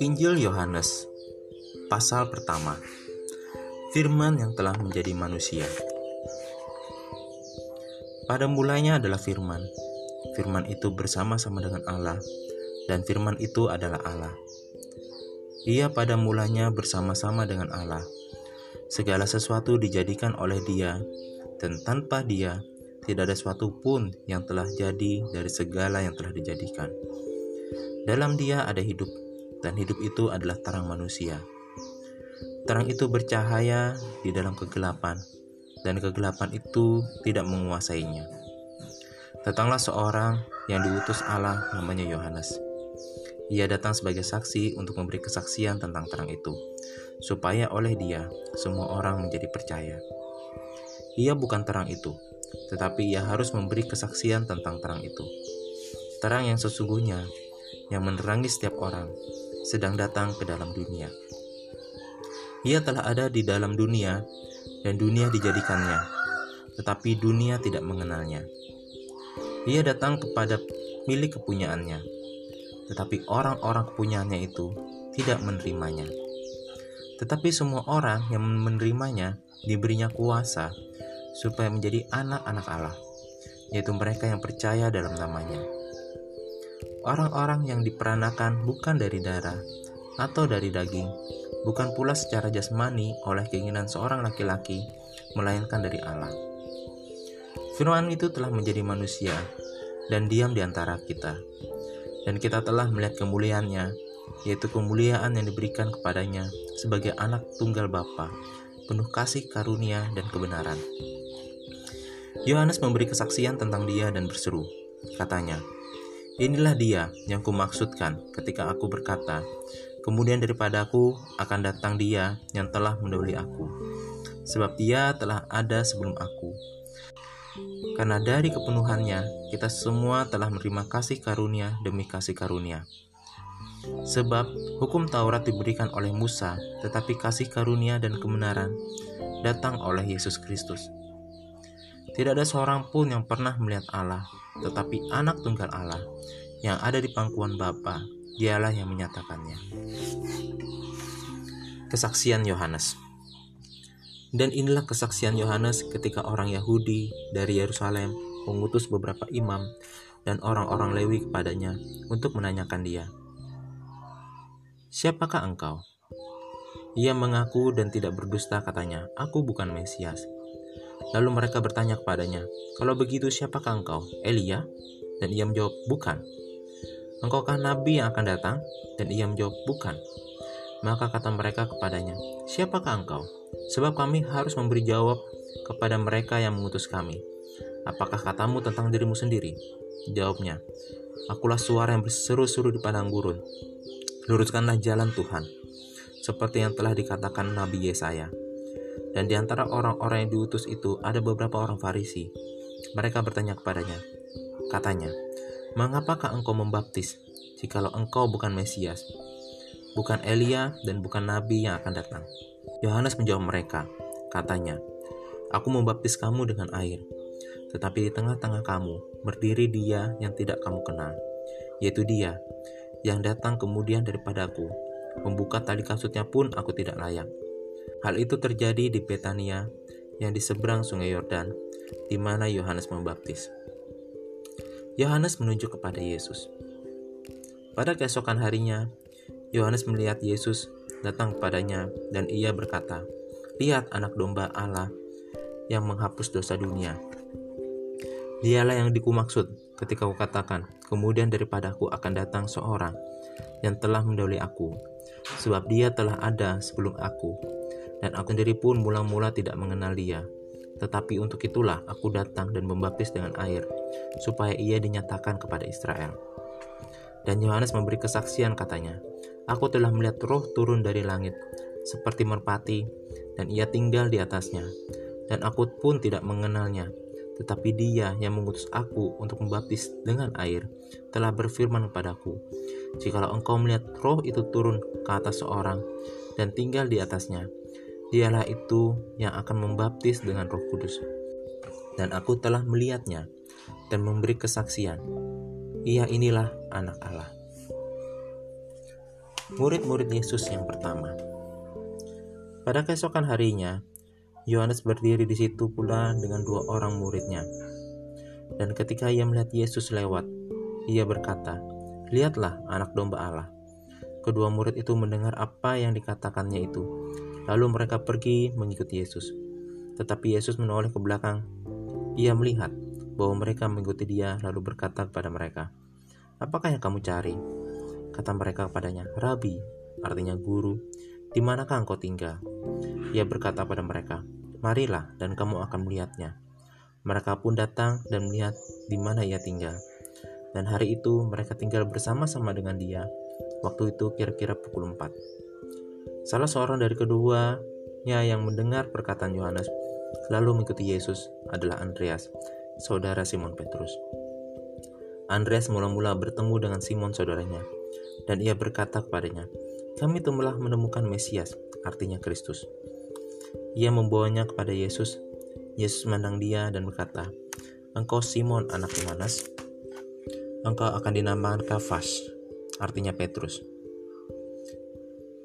Injil Yohanes, pasal pertama. Firman yang telah menjadi manusia. Pada mulanya adalah firman. Firman itu bersama-sama dengan Allah, dan firman itu adalah Allah. Ia pada mulanya bersama-sama dengan Allah. Segala sesuatu dijadikan oleh Dia, dan tanpa Dia tidak ada sesuatu pun yang telah jadi dari segala yang telah dijadikan. Dalam Dia ada hidup, dan hidup itu adalah terang manusia. Terang itu bercahaya di dalam kegelapan, dan kegelapan itu tidak menguasainya. Datanglah seorang yang diutus Allah, namanya Yohanes. Ia datang sebagai saksi untuk memberi kesaksian tentang terang itu, supaya oleh Dia semua orang menjadi percaya. Ia bukan terang itu, tetapi ia harus memberi kesaksian tentang terang itu. Terang yang sesungguhnya, yang menerangi setiap orang, sedang datang ke dalam dunia. Ia telah ada di dalam dunia, dan dunia dijadikannya, tetapi dunia tidak mengenalnya. Ia datang kepada milik kepunyaannya, tetapi orang-orang kepunyaannya itu tidak menerimanya. Tetapi semua orang yang menerimanya diberinya kuasa supaya menjadi anak-anak Allah, yaitu mereka yang percaya dalam namanya. Orang-orang yang diperanakan bukan dari darah atau dari daging, bukan pula secara jasmani oleh keinginan seorang laki-laki, melainkan dari Allah. Firman itu telah menjadi manusia dan diam di antara kita, dan kita telah melihat kemuliaannya, yaitu kemuliaan yang diberikan kepadanya sebagai anak tunggal Bapa, penuh kasih karunia dan kebenaran. Yohanes memberi kesaksian tentang Dia dan berseru, katanya, "Inilah Dia yang kumaksudkan ketika aku berkata, kemudian daripadaku akan datang Dia yang telah mendahului aku, sebab Dia telah ada sebelum aku." Karena dari kepenuhannya, kita semua telah menerima kasih karunia demi kasih karunia. Sebab hukum Taurat diberikan oleh Musa, tetapi kasih karunia dan kebenaran datang oleh Yesus Kristus. Tidak ada seorang pun yang pernah melihat Allah, tetapi anak tunggal Allah yang ada di pangkuan Bapa, Dialah yang menyatakannya. Kesaksian Yohanes. Dan inilah kesaksian Yohanes ketika orang Yahudi dari Yerusalem mengutus beberapa imam dan orang-orang Lewi kepadanya untuk menanyakan Dia, "Siapakah engkau?" Ia mengaku dan tidak berdusta, katanya, "Aku bukan Mesias." Lalu mereka bertanya kepadanya, "Kalau begitu siapakah engkau? Elia?" Dan ia menjawab, "Bukan." "Engkaukah nabi yang akan datang?" Dan ia menjawab, "Bukan." Maka kata mereka kepadanya, "Siapakah engkau? Sebab kami harus memberi jawab kepada mereka yang mengutus kami. Apakah katamu tentang dirimu sendiri?" Jawabnya, "Akulah suara yang berseru-seru di padang gurun, luruskanlah jalan Tuhan, seperti yang telah dikatakan Nabi Yesaya." Dan di antara orang-orang yang diutus itu ada beberapa orang Farisi. Mereka bertanya kepadanya, katanya, "Mengapakah engkau membaptis, jikalau engkau bukan Mesias, bukan Elia, dan bukan Nabi yang akan datang?" Yohanes menjawab mereka, katanya, "Aku membaptis kamu dengan air, tetapi di tengah-tengah kamu berdiri Dia yang tidak kamu kenal, yaitu Dia yang datang kemudian daripadaku. Membuka tali kasutnya pun aku tidak layak." Hal itu terjadi di Betania yang di seberang sungai Yordan, di mana Yohanes membaptis. Yohanes menunjuk kepada Yesus. Pada keesokan harinya, Yohanes melihat Yesus datang kepadanya, dan ia berkata, "Lihat Anak Domba Allah yang menghapus dosa dunia. Dialah yang dikumaksud ketika kukatakan, kemudian daripadaku akan datang seorang yang telah mendahului aku, sebab Dia telah ada sebelum aku. Dan aku sendiri pun mula-mula tidak mengenal Dia, tetapi untuk itulah aku datang dan membaptis dengan air, supaya Ia dinyatakan kepada Israel." Dan Yohanes memberi kesaksian, katanya, "Aku telah melihat Roh turun dari langit seperti merpati, dan Ia tinggal di atasnya. Dan aku pun tidak mengenalnya, tetapi Dia yang mengutus aku untuk membaptis dengan air telah berfirman kepadaku, jikalau engkau melihat Roh itu turun ke atas seorang dan tinggal di atasnya, Dialah itu yang akan membaptis dengan Roh Kudus. Dan aku telah melihatnya dan memberi kesaksian, Ia inilah Anak Allah." murid-murid Yesus yang pertama. Pada keesokan harinya, Yohanes berdiri di situ pula dengan dua orang muridnya. Dan ketika ia melihat Yesus lewat, ia berkata, "Lihatlah anak domba Allah." Kedua murid itu mendengar apa yang dikatakannya itu, lalu mereka pergi mengikuti Yesus. Tetapi Yesus menoleh ke belakang. Ia melihat bahwa mereka mengikuti dia, lalu berkata kepada mereka, "Apakah yang kamu cari?" Kata mereka kepadanya, "Rabi," artinya guru, "di manakah engkau tinggal?" Ia berkata pada mereka, "Marilah dan kamu akan melihatnya." Mereka pun datang dan melihat di mana ia tinggal. Dan hari itu mereka tinggal bersama-sama dengan dia. Waktu itu kira-kira pukul 4. Salah seorang dari keduanya yang mendengar perkataan Yohanes lalu mengikuti Yesus adalah Andreas, saudara Simon Petrus. Andreas mula-mula bertemu dengan Simon saudaranya, dan ia berkata kepadanya, "Kami telah menemukan Mesias," artinya Kristus. Ia membawanya kepada Yesus. Yesus memandang dia dan berkata, "Engkau Simon anak Yohanes, engkau akan dinamakan Kefas," artinya Petrus.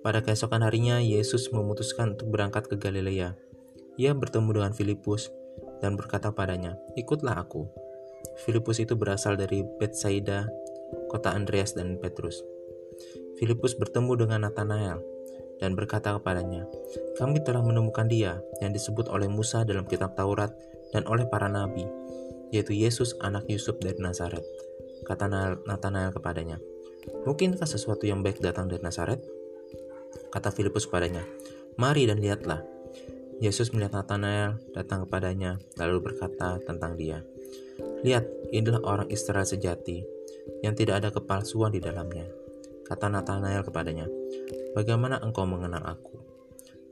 Pada keesokan harinya, Yesus memutuskan untuk berangkat ke Galilea. Ia bertemu dengan Filipus dan berkata padanya, "Ikutlah aku." Filipus itu berasal dari Betsaida, kota Andreas dan Petrus. Filipus bertemu dengan Natanael dan berkata kepadanya, "Kami telah menemukan dia yang disebut oleh Musa dalam kitab Taurat dan oleh para nabi, yaitu Yesus anak Yusuf dari Nazaret." Kata Natanael kepadanya, "Mungkinkah sesuatu yang baik datang dari Nazaret?" Kata Filipus kepadanya, "Mari dan lihatlah." Yesus melihat Natanael datang kepadanya, lalu berkata tentang dia, "Lihat, inilah orang Israel sejati, yang tidak ada kepalsuan di dalamnya." Kata Natanael kepadanya, "Bagaimana engkau mengenal aku?"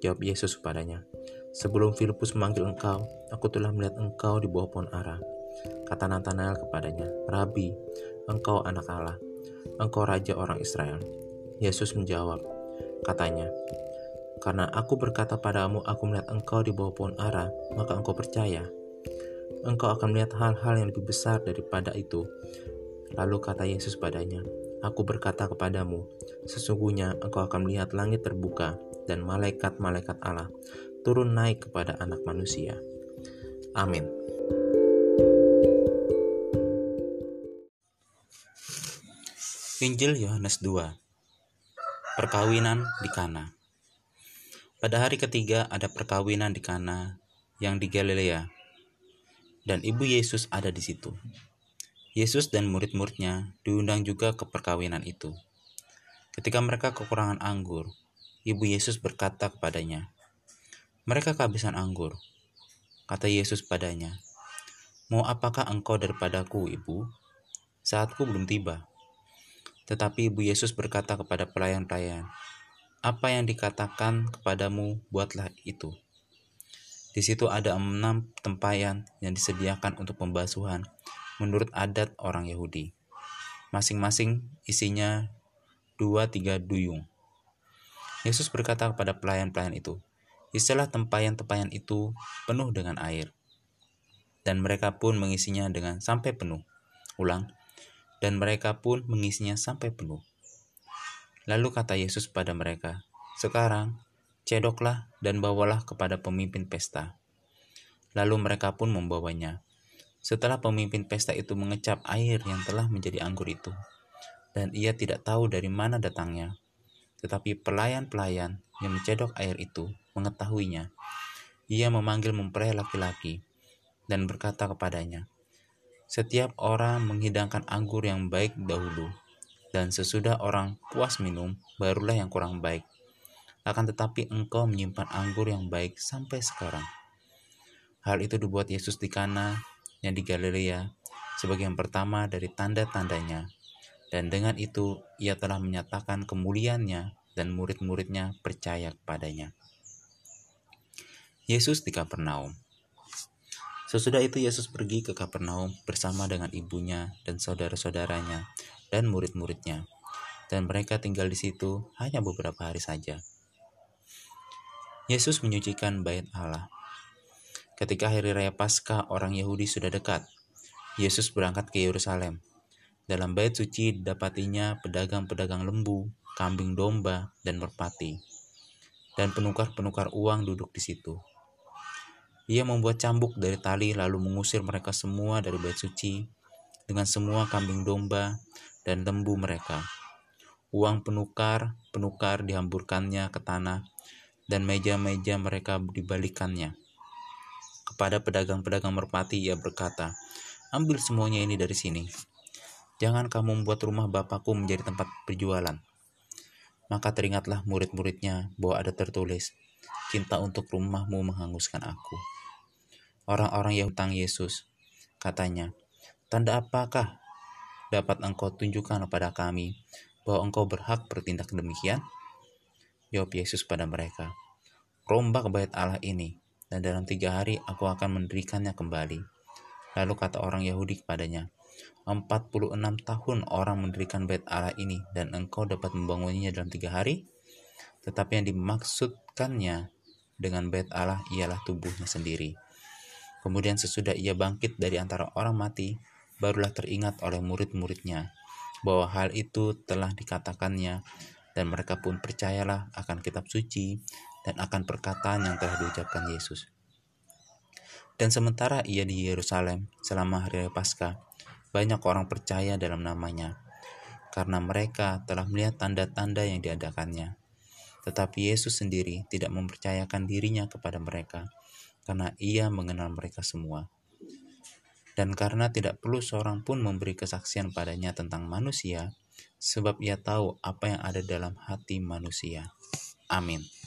Jawab Yesus kepadanya, "Sebelum Filipus memanggil engkau, aku telah melihat engkau di bawah pohon ara." Kata Natanael kepadanya, "Rabi, engkau anak Allah, engkau raja orang Israel." Yesus menjawab, katanya, "Karena aku berkata padamu, aku melihat engkau di bawah pohon ara, maka engkau percaya. Engkau akan melihat hal-hal yang lebih besar daripada itu." Lalu kata Yesus padanya, "Aku berkata kepadamu, sesungguhnya engkau akan melihat langit terbuka dan malaikat-malaikat Allah turun naik kepada anak manusia." Amin. Injil Yohanes 2. Perkawinan di Kana. Pada hari ketiga ada perkawinan di Kana yang di Galilea, dan ibu Yesus ada di situ. Yesus dan murid-muridnya diundang juga ke perkawinan itu. Ketika mereka kekurangan anggur, ibu Yesus berkata kepadanya, "Mereka kehabisan anggur." Kata Yesus padanya, "Mau apakah engkau daripadaku, Ibu? Saatku belum tiba." Tetapi ibu Yesus berkata kepada pelayan-pelayan, "Apa yang dikatakan kepadamu, buatlah itu." Di situ ada 6 tempayan yang disediakan untuk pembasuhan menurut adat orang Yahudi. Masing-masing isinya 2-3 duyung. Yesus berkata kepada pelayan-pelayan itu, "Isilah tempayan-tempayan itu penuh dengan air." Dan mereka pun mengisinya sampai penuh. Lalu kata Yesus pada mereka, "Sekarang, cedoklah dan bawalah kepada pemimpin pesta." Lalu mereka pun membawanya. Setelah pemimpin pesta itu mengecap air yang telah menjadi anggur itu, dan ia tidak tahu dari mana datangnya, tetapi pelayan-pelayan yang mencedok air itu mengetahuinya. Ia memanggil mempelai laki-laki dan berkata kepadanya, "Setiap orang menghidangkan anggur yang baik dahulu, dan sesudah orang puas minum, barulah yang kurang baik. Akan tetapi engkau menyimpan anggur yang baik sampai sekarang." Hal itu dibuat Yesus di Kana yang di Galilea, sebagai yang pertama dari tanda-tandanya. Dan dengan itu, ia telah menyatakan kemuliaannya, dan murid-muridnya percaya kepadanya. Yesus di Kapernaum. Sesudah itu Yesus pergi ke Kapernaum bersama dengan ibunya dan saudara-saudaranya dan murid-muridnya. Dan mereka tinggal di situ hanya beberapa hari saja. Yesus menyucikan Bait Allah. Ketika hari raya Paskah orang Yahudi sudah dekat, Yesus berangkat ke Yerusalem. Dalam bait suci didapatinya pedagang-pedagang lembu, kambing domba, dan merpati. Dan penukar-penukar uang duduk di situ. Ia membuat cambuk dari tali lalu mengusir mereka semua dari bait suci dengan semua kambing domba dan lembu mereka. Uang penukar-penukar dihamburkannya ke tanah dan meja-meja mereka dibalikannya. Kepada pedagang-pedagang merpati ia berkata, "Ambil semuanya ini dari sini. Jangan kamu membuat rumah Bapakku menjadi tempat perjualan." Maka teringatlah murid-muridnya bahwa ada tertulis, "Cinta untuk rumahmu menghanguskan aku." Orang-orang yang tentang Yesus, katanya, "Tanda apakah dapat engkau tunjukkan kepada kami bahwa engkau berhak bertindak demikian?" Jawab Yesus pada mereka, "Rombak bait Allah ini, dan dalam 3 hari aku akan mendirikannya kembali." Lalu kata orang Yahudi kepadanya, 46 tahun orang mendirikan bait Allah ini dan engkau dapat membangunnya dalam 3 hari? Tetapi yang dimaksudkannya dengan bait Allah ialah tubuhnya sendiri. Kemudian sesudah ia bangkit dari antara orang mati, barulah teringat oleh murid-muridnya bahwa hal itu telah dikatakannya, dan mereka pun percayalah akan kitab suci dan akan perkataan yang telah diucapkan Yesus. Dan sementara ia di Yerusalem selama hari raya Paskah, banyak orang percaya dalam namanya, karena mereka telah melihat tanda-tanda yang diadakannya. Tetapi Yesus sendiri tidak mempercayakan dirinya kepada mereka, karena ia mengenal mereka semua. Dan karena tidak perlu seorang pun memberi kesaksian padanya tentang manusia, sebab ia tahu apa yang ada dalam hati manusia. Amin.